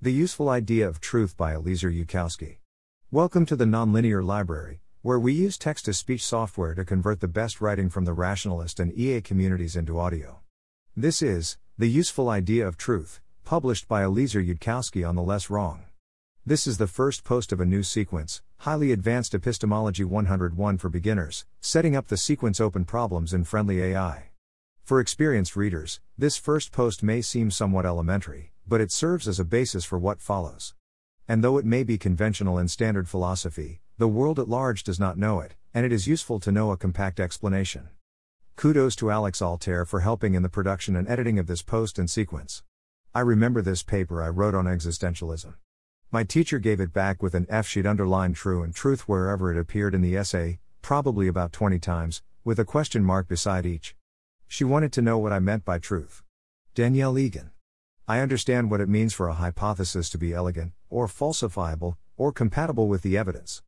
The Useful Idea of Truth by Eliezer Yudkowsky. Welcome to the Nonlinear Library, where we use text-to-speech software to convert the best writing from the Rationalist and EA communities into audio. This is The Useful Idea of Truth, published by Eliezer Yudkowsky on the Less Wrong. This is the first post of a new sequence, Highly Advanced Epistemology 101 for Beginners, setting up the sequence Open Problems in Friendly AI. For experienced readers, this first post may seem somewhat elementary, but it serves as a basis for what follows. And though it may be conventional in standard philosophy, the world at large does not know it, and it is useful to know a compact explanation. Kudos to Alex Altair for helping in the production and editing of this post and sequence. I remember this paper I wrote on existentialism. My teacher gave it back with an F. She'd underlined true and truth wherever it appeared in the essay, probably about 20 times, with a question mark beside each. She wanted to know what I meant by truth. Danielle Egan. I understand what it means for a hypothesis to be elegant, or falsifiable, or compatible with the evidence.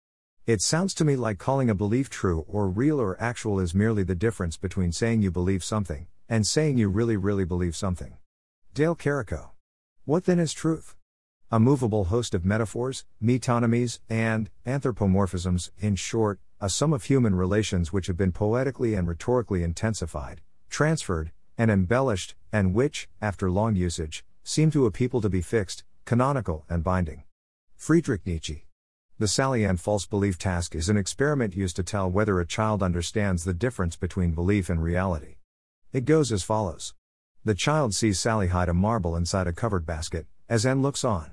It sounds to me like calling a belief true or real or actual is merely the difference between saying you believe something, and saying you really, really believe something. Dale Carrico. What then is truth? A movable host of metaphors, metonymies, and anthropomorphisms, in short, a sum of human relations which have been poetically and rhetorically intensified, transferred, and embellished, and which, after long usage, seem to a people to be fixed, canonical, and binding. Friedrich Nietzsche. The Sally-Anne False-Belief task is an experiment used to tell whether a child understands the difference between belief and reality. It goes as follows. The child sees Sally hide a marble inside a covered basket, as Anne looks on.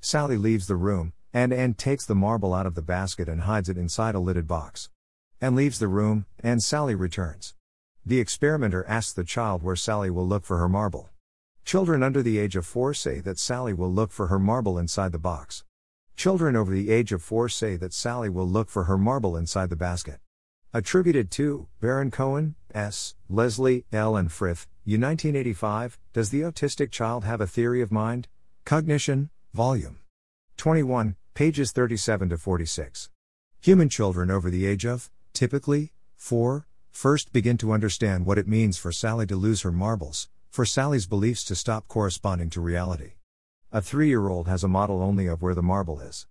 Sally leaves the room, and Anne takes the marble out of the basket and hides it inside a lidded box. Anne leaves the room, and Sally returns. The experimenter asks the child where Sally will look for her marble. Children under the age of 4 say that Sally will look for her marble inside the box. Children over the age of 4 say that Sally will look for her marble inside the basket. Attributed to Baron Cohen, S., Leslie, L. and Frith, U. 1985, Does the Autistic Child Have a Theory of Mind? Cognition, Volume 21, pages 37 to 46. Human children over the age of, typically, 4, first begin to understand what it means for Sally to lose her marbles, for Sally's beliefs to stop corresponding to reality. A 3-year-old has a model only of where the marble is.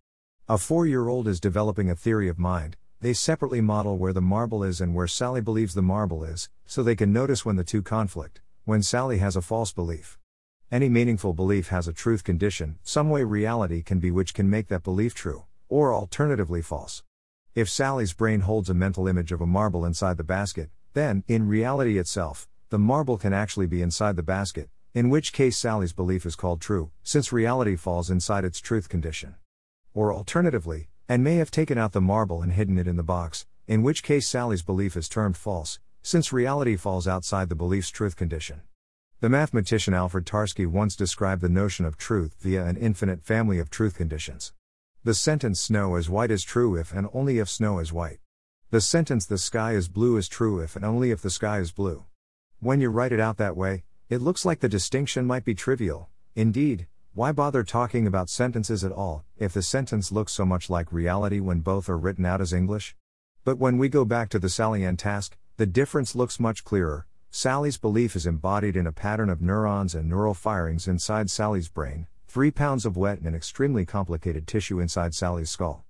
A 4-year-old is developing a theory of mind. They separately model where the marble is and where Sally believes the marble is, so they can notice when the two conflict, when Sally has a false belief. Any meaningful belief has a truth condition, some way reality can be which can make that belief true, or alternatively false. If Sally's brain holds a mental image of a marble inside the basket, then, in reality itself, the marble can actually be inside the basket, in which case Sally's belief is called true, since reality falls inside its truth condition. Or alternatively, Anne may have taken out the marble and hidden it in the box, in which case Sally's belief is termed false, since reality falls outside the belief's truth condition. The mathematician Alfred Tarski once described the notion of truth via an infinite family of truth conditions. The sentence snow is white is true if and only if snow is white. The sentence the sky is blue is true if and only if the sky is blue. When you write it out that way, it looks like the distinction might be trivial. Indeed, why bother talking about sentences at all, if the sentence looks so much like reality when both are written out as English? But when we go back to the Sally-Anne task, the difference looks much clearer. Sally's belief is embodied in a pattern of neurons and neural firings inside Sally's brain, 3 pounds of wet and an extremely complicated tissue inside Sally's skull.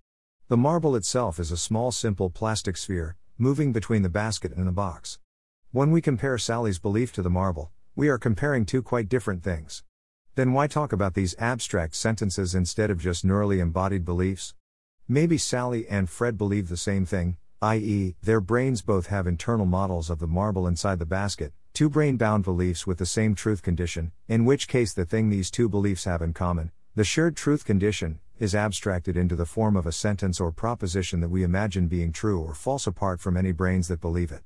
The marble itself is a small simple plastic sphere, moving between the basket and the box. When we compare Sally's belief to the marble, we are comparing two quite different things. Then why talk about these abstract sentences instead of just neurally embodied beliefs? Maybe Sally and Fred believe the same thing, i.e., their brains both have internal models of the marble inside the basket, two brain-bound beliefs with the same truth condition, in which case the thing these two beliefs have in common, the shared truth condition, is abstracted into the form of a sentence or proposition that we imagine being true or false apart from any brains that believe it.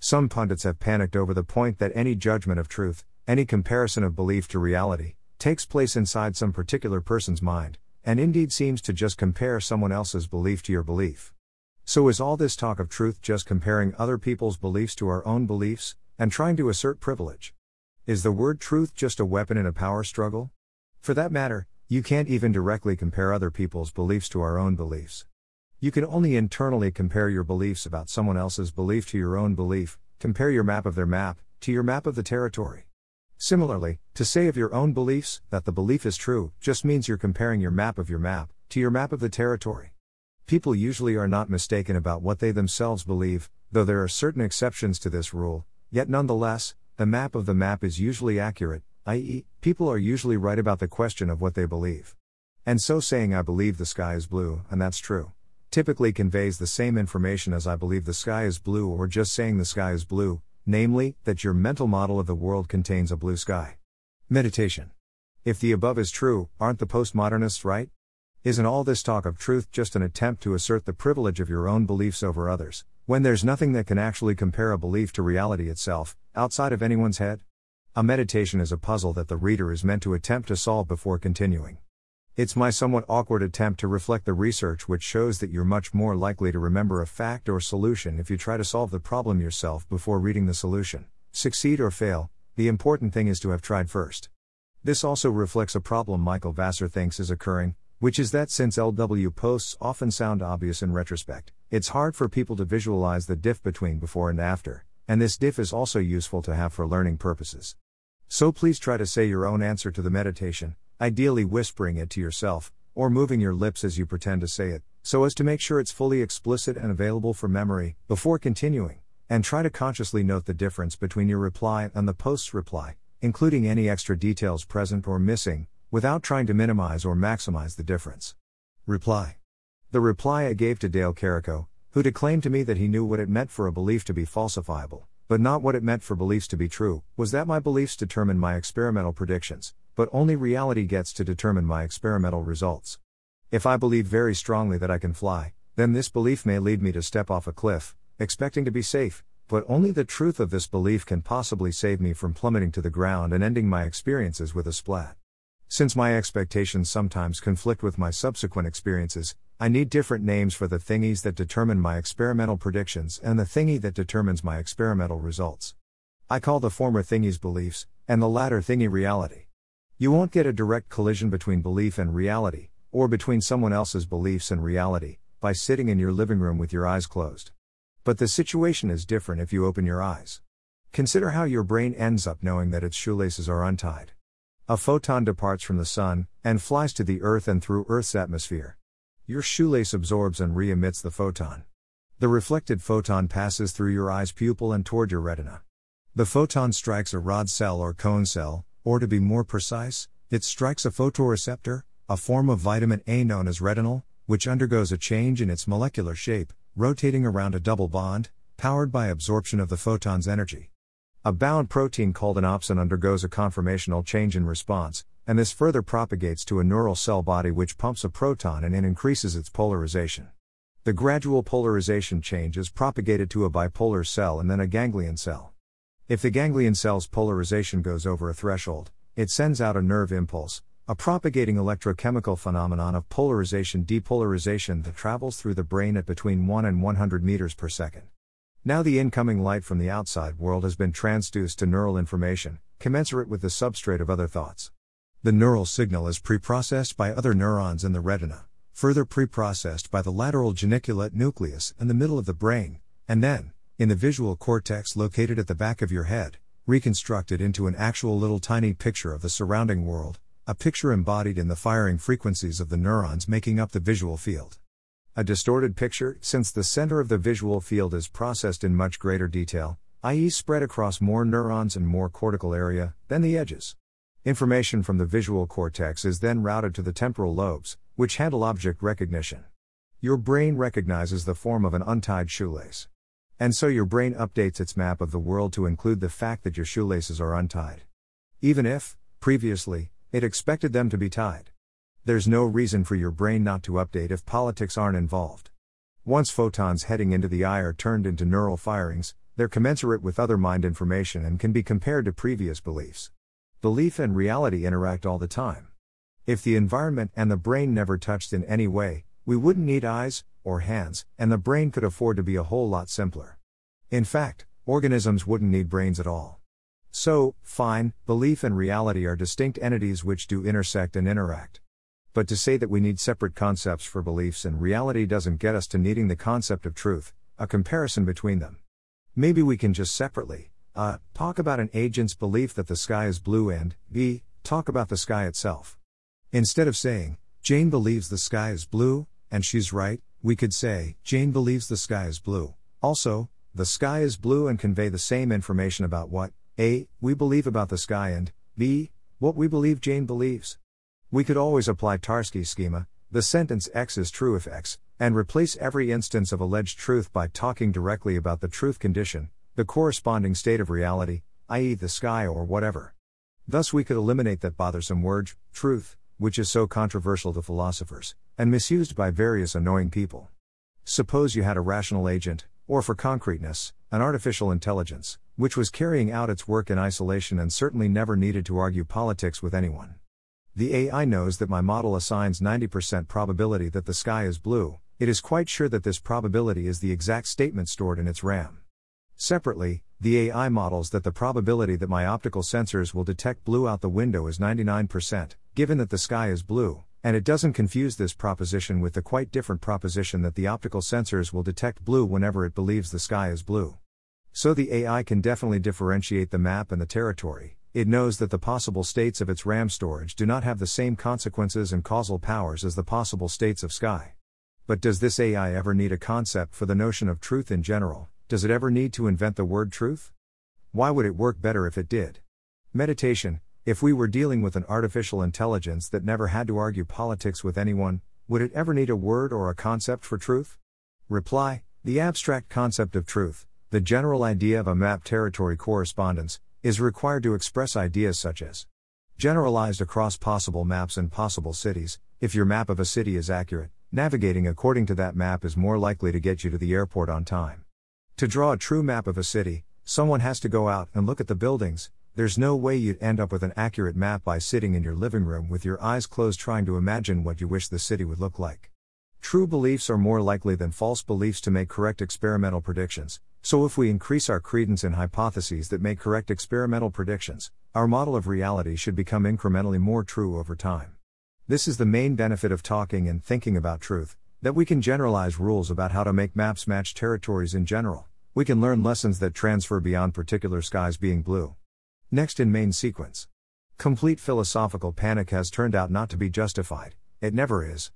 Some pundits have panicked over the point that any judgment of truth, any comparison of belief to reality, takes place inside some particular person's mind, and indeed seems to just compare someone else's belief to your belief. So is all this talk of truth just comparing other people's beliefs to our own beliefs, and trying to assert privilege? Is the word truth just a weapon in a power struggle? For that matter, you can't even directly compare other people's beliefs to our own beliefs. You can only internally compare your beliefs about someone else's belief to your own belief, compare your map of their map, to your map of the territory. Similarly, to say of your own beliefs that the belief is true just means you're comparing your map of your map to your map of the territory. People usually are not mistaken about what they themselves believe, though there are certain exceptions to this rule, yet nonetheless, the map of the map is usually accurate, i.e., people are usually right about the question of what they believe. And so saying I believe the sky is blue, and that's true, typically conveys the same information as I believe the sky is blue or just saying the sky is blue, namely, that your mental model of the world contains a blue sky. Meditation. If the above is true, aren't the postmodernists right? Isn't all this talk of truth just an attempt to assert the privilege of your own beliefs over others, when there's nothing that can actually compare a belief to reality itself, outside of anyone's head? A meditation is a puzzle that the reader is meant to attempt to solve before continuing. It's my somewhat awkward attempt to reflect the research which shows that you're much more likely to remember a fact or solution if you try to solve the problem yourself before reading the solution. Succeed or fail, the important thing is to have tried first. This also reflects a problem Michael Vassar thinks is occurring, which is that since LW posts often sound obvious in retrospect, it's hard for people to visualize the diff between before and after, and this diff is also useful to have for learning purposes. So please try to say your own answer to the meditation, ideally whispering it to yourself, or moving your lips as you pretend to say it, so as to make sure it's fully explicit and available for memory, before continuing, and try to consciously note the difference between your reply and the post's reply, including any extra details present or missing, without trying to minimize or maximize the difference. Reply. The reply I gave to Dale Carrico, who declaimed to me that he knew what it meant for a belief to be falsifiable, but not what it meant for beliefs to be true, was that my beliefs determine my experimental predictions, but only reality gets to determine my experimental results. If I believe very strongly that I can fly, then this belief may lead me to step off a cliff, expecting to be safe, but only the truth of this belief can possibly save me from plummeting to the ground and ending my experiences with a splat. Since my expectations sometimes conflict with my subsequent experiences, I need different names for the thingies that determine my experimental predictions and the thingy that determines my experimental results. I call the former thingies beliefs, and the latter thingy reality. You won't get a direct collision between belief and reality, or between someone else's beliefs and reality, by sitting in your living room with your eyes closed. But the situation is different if you open your eyes. Consider how your brain ends up knowing that its shoelaces are untied. A photon departs from the sun, and flies to the earth and through earth's atmosphere. Your shoelace absorbs and re-emits the photon. The reflected photon passes through your eye's pupil and toward your retina. The photon strikes a rod cell or cone cell, or to be more precise, it strikes a photoreceptor, a form of vitamin A known as retinal, which undergoes a change in its molecular shape, rotating around a double bond, powered by absorption of the photon's energy. A bound protein called an opsin undergoes a conformational change in response, and this further propagates to a neural cell body which pumps a proton and it increases its polarization. The gradual polarization change is propagated to a bipolar cell and then a ganglion cell. If the ganglion cell's polarization goes over a threshold, it sends out a nerve impulse, a propagating electrochemical phenomenon of polarization-depolarization that travels through the brain at between 1 and 100 meters per second. Now the incoming light from the outside world has been transduced to neural information, commensurate with the substrate of other thoughts. The neural signal is preprocessed by other neurons in the retina, further preprocessed by the lateral geniculate nucleus in the middle of the brain, and then, in the visual cortex located at the back of your head, reconstructed into an actual little tiny picture of the surrounding world, a picture embodied in the firing frequencies of the neurons making up the visual field. A distorted picture, since the center of the visual field is processed in much greater detail, i.e. spread across more neurons and more cortical area, than the edges. Information from the visual cortex is then routed to the temporal lobes, which handle object recognition. Your brain recognizes the form of an untied shoelace. And so your brain updates its map of the world to include the fact that your shoelaces are untied. Even if, previously, it expected them to be tied. There's no reason for your brain not to update if politics aren't involved. Once photons heading into the eye are turned into neural firings, they're commensurate with other mind information and can be compared to previous beliefs. Belief and reality interact all the time. If the environment and the brain never touched in any way, we wouldn't need eyes, or hands, and the brain could afford to be a whole lot simpler. In fact, organisms wouldn't need brains at all. So, fine, belief and reality are distinct entities which do intersect and interact. But to say that we need separate concepts for beliefs and reality doesn't get us to needing the concept of truth, a comparison between them. Maybe we can just separately, A. Talk about an agent's belief that the sky is blue and B. Talk about the sky itself. Instead of saying, Jane believes the sky is blue, and she's right, we could say, Jane believes the sky is blue. Also, the sky is blue and convey the same information about what A. we believe about the sky and B. what we believe Jane believes. We could always apply Tarski's schema, the sentence X is true if X, and replace every instance of alleged truth by talking directly about the truth condition, the corresponding state of reality, i.e. the sky or whatever. Thus we could eliminate that bothersome word, truth, which is so controversial to philosophers, and misused by various annoying people. Suppose you had a rational agent, or for concreteness, an artificial intelligence, which was carrying out its work in isolation and certainly never needed to argue politics with anyone. The AI knows that my model assigns 90% probability that the sky is blue, it is quite sure that this probability is the exact statement stored in its RAM. Separately, the AI models that the probability that my optical sensors will detect blue out the window is 99%, given that the sky is blue, and it doesn't confuse this proposition with the quite different proposition that the optical sensors will detect blue whenever it believes the sky is blue. So the AI can definitely differentiate the map and the territory, it knows that the possible states of its RAM storage do not have the same consequences and causal powers as the possible states of sky. But does this AI ever need a concept for the notion of truth in general? Does it ever need to invent the word truth? Why would it work better if it did? Meditation, if we were dealing with an artificial intelligence that never had to argue politics with anyone, would it ever need a word or a concept for truth? Reply, the abstract concept of truth, the general idea of a map-territory correspondence, is required to express ideas such as generalized across possible maps and possible cities. If your map of a city is accurate, navigating according to that map is more likely to get you to the airport on time. To draw a true map of a city, someone has to go out and look at the buildings. There's no way you'd end up with an accurate map by sitting in your living room with your eyes closed trying to imagine what you wish the city would look like. True beliefs are more likely than false beliefs to make correct experimental predictions. So if we increase our credence in hypotheses that make correct experimental predictions, our model of reality should become incrementally more true over time. This is the main benefit of talking and thinking about truth, that we can generalize rules about how to make maps match territories in general. We can learn lessons that transfer beyond particular skies being blue. Next in main sequence. Complete philosophical panic has turned out not to be justified, it never is.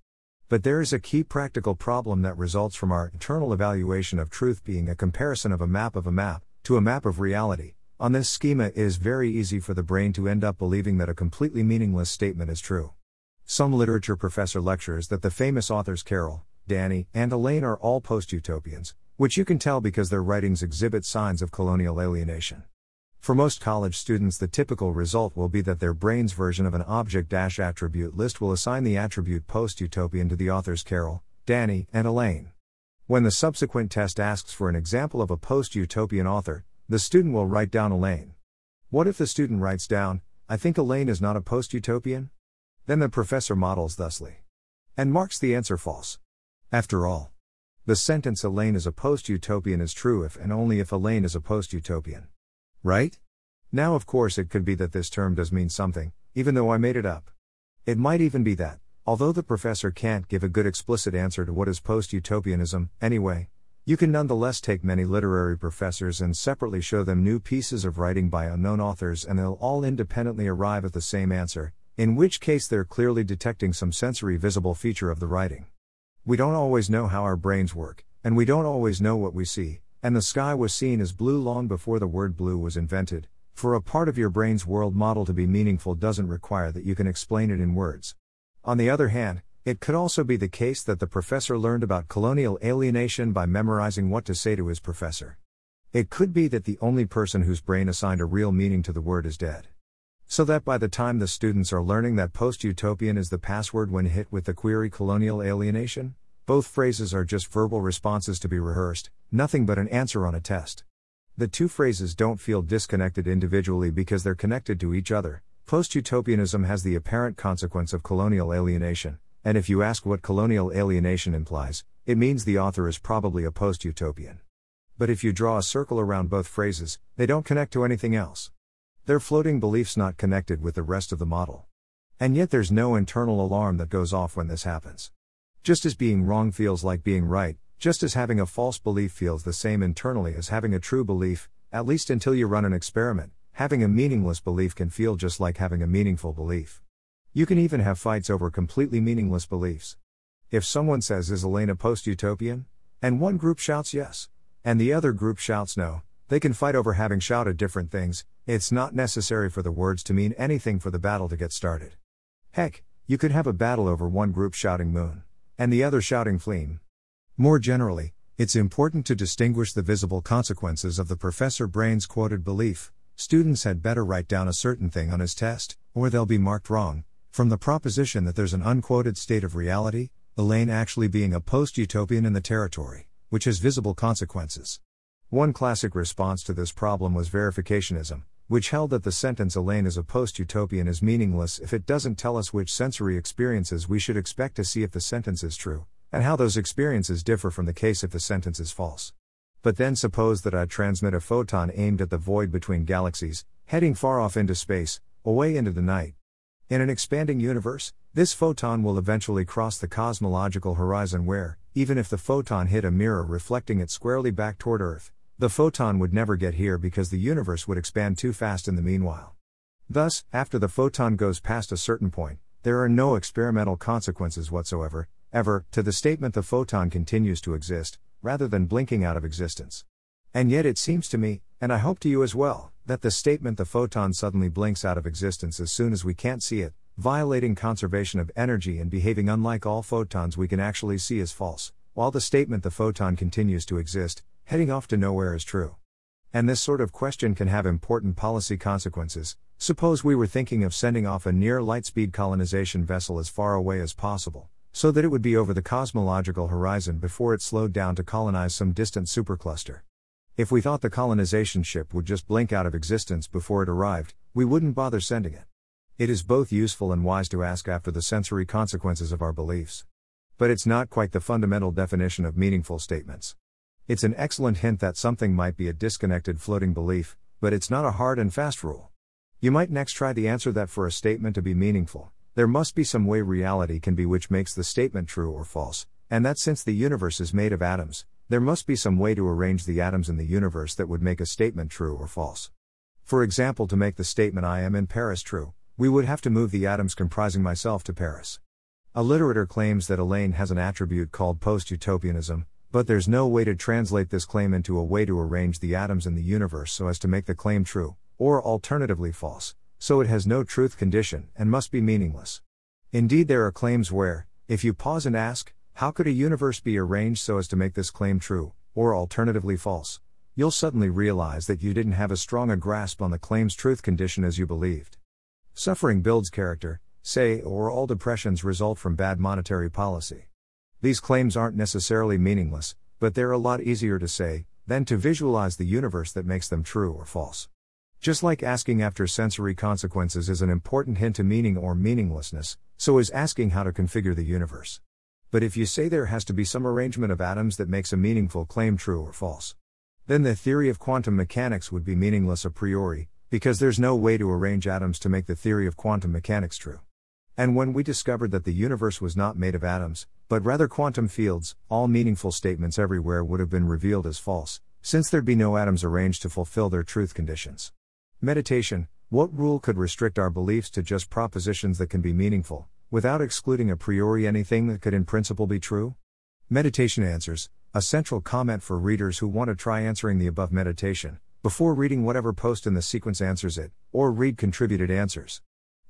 But there is a key practical problem that results from our internal evaluation of truth being a comparison of a map, to a map of reality. On this schema it is very easy for the brain to end up believing that a completely meaningless statement is true. Some literature professor lectures that the famous authors Carol, Danny, and Elaine are all post-utopians, which you can tell because their writings exhibit signs of colonial alienation. For most college students the typical result will be that their brain's version of an object-attribute list will assign the attribute post-utopian to the authors Carol, Danny, and Elaine. When the subsequent test asks for an example of a post-utopian author, the student will write down Elaine. What if the student writes down, I think Elaine is not a post-utopian? Then the professor models thusly. And marks the answer false. After all, the sentence Elaine is a post-utopian is true if and only if Elaine is a post-utopian. Right? Now of course it could be that this term does mean something, even though I made it up. It might even be that, although the professor can't give a good explicit answer to what is post-utopianism, anyway, you can nonetheless take many literary professors and separately show them new pieces of writing by unknown authors and they'll all independently arrive at the same answer, in which case they're clearly detecting some sensory visible feature of the writing. We don't always know how our brains work, and we don't always know what we see, and the sky was seen as blue long before the word blue was invented. For a part of your brain's world model to be meaningful doesn't require that you can explain it in words. On the other hand, it could also be the case that the professor learned about colonial alienation by memorizing what to say to his professor. It could be that the only person whose brain assigned a real meaning to the word is dead. So that by the time the students are learning that post-utopian is the password when hit with the query colonial alienation, both phrases are just verbal responses to be rehearsed, nothing but an answer on a test. The two phrases don't feel disconnected individually because they're connected to each other. Post-utopianism has the apparent consequence of colonial alienation, and if you ask what colonial alienation implies, it means the author is probably a post-utopian. But if you draw a circle around both phrases, they don't connect to anything else. They're floating beliefs not connected with the rest of the model. And yet there's no internal alarm that goes off when this happens. Just as being wrong feels like being right, just as having a false belief feels the same internally as having a true belief, at least until you run an experiment, having a meaningless belief can feel just like having a meaningful belief. You can even have fights over completely meaningless beliefs. If someone says, "Is Elena post-utopian?" and one group shouts yes, and the other group shouts no, they can fight over having shouted different things. It's not necessary for the words to mean anything for the battle to get started. Heck, you could have a battle over one group shouting moon, and the other shouting fleam. More generally, it's important to distinguish the visible consequences of the Professor Brain's quoted belief, "Students had better write down a certain thing on his test, or they'll be marked wrong," from the proposition that there's an unquoted state of reality, Elaine actually being a post-utopian in the territory, which has visible consequences. One classic response to this problem was verificationism, which held that the sentence "Elaine is a post-utopian" is meaningless if it doesn't tell us which sensory experiences we should expect to see if the sentence is true, and how those experiences differ from the case if the sentence is false. But then suppose that I transmit a photon aimed at the void between galaxies, heading far off into space, away into the night. In an expanding universe, this photon will eventually cross the cosmological horizon where, even if the photon hit a mirror reflecting it squarely back toward Earth, the photon would never get here because the universe would expand too fast in the meanwhile. Thus, after the photon goes past a certain point, there are no experimental consequences whatsoever, ever, to the statement the photon continues to exist, rather than blinking out of existence. And yet it seems to me, and I hope to you as well, that the statement the photon suddenly blinks out of existence as soon as we can't see it, violating conservation of energy and behaving unlike all photons we can actually see, is false, while the statement the photon continues to exist, heading off to nowhere, is true. And this sort of question can have important policy consequences. Suppose we were thinking of sending off a near light-speed colonization vessel as far away as possible, so that it would be over the cosmological horizon before it slowed down to colonize some distant supercluster. If we thought the colonization ship would just blink out of existence before it arrived, we wouldn't bother sending it. It is both useful and wise to ask after the sensory consequences of our beliefs. But it's not quite the fundamental definition of meaningful statements. It's an excellent hint that something might be a disconnected floating belief, but it's not a hard and fast rule. You might next try the answer that for a statement to be meaningful, there must be some way reality can be which makes the statement true or false, and that since the universe is made of atoms, there must be some way to arrange the atoms in the universe that would make a statement true or false. For example, to make the statement "I am in Paris" true, we would have to move the atoms comprising myself to Paris. A literator claims that Elaine has an attribute called post-utopianism, but there's no way to translate this claim into a way to arrange the atoms in the universe so as to make the claim true, or alternatively false, so it has no truth condition and must be meaningless. Indeed, there are claims where, if you pause and ask, "How could a universe be arranged so as to make this claim true, or alternatively false?" you'll suddenly realize that you didn't have as strong a grasp on the claim's truth condition as you believed. Suffering builds character, say, or all depressions result from bad monetary policy. These claims aren't necessarily meaningless, but they're a lot easier to say than to visualize the universe that makes them true or false. Just like asking after sensory consequences is an important hint to meaning or meaninglessness, so is asking how to configure the universe. But if you say there has to be some arrangement of atoms that makes a meaningful claim true or false, then the theory of quantum mechanics would be meaningless a priori, because there's no way to arrange atoms to make the theory of quantum mechanics true. And when we discovered that the universe was not made of atoms, but rather quantum fields, all meaningful statements everywhere would have been revealed as false, since there'd be no atoms arranged to fulfill their truth conditions. Meditation: what rule could restrict our beliefs to just propositions that can be meaningful, without excluding a priori anything that could in principle be true? Meditation answers, a central comment for readers who want to try answering the above meditation, before reading whatever post in the sequence answers it, or read contributed answers.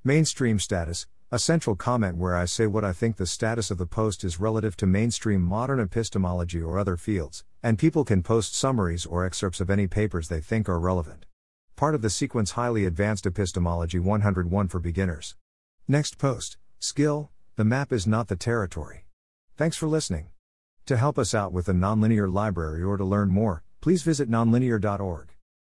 Mainstream status: a central comment where I say what I think the status of the post is relative to mainstream modern epistemology or other fields, and people can post summaries or excerpts of any papers they think are relevant. Part of the sequence Highly Advanced Epistemology 101 for Beginners. Next post, Skill: the map is not the territory. Thanks for listening. To help us out with the Nonlinear Library or to learn more, please visit nonlinear.org.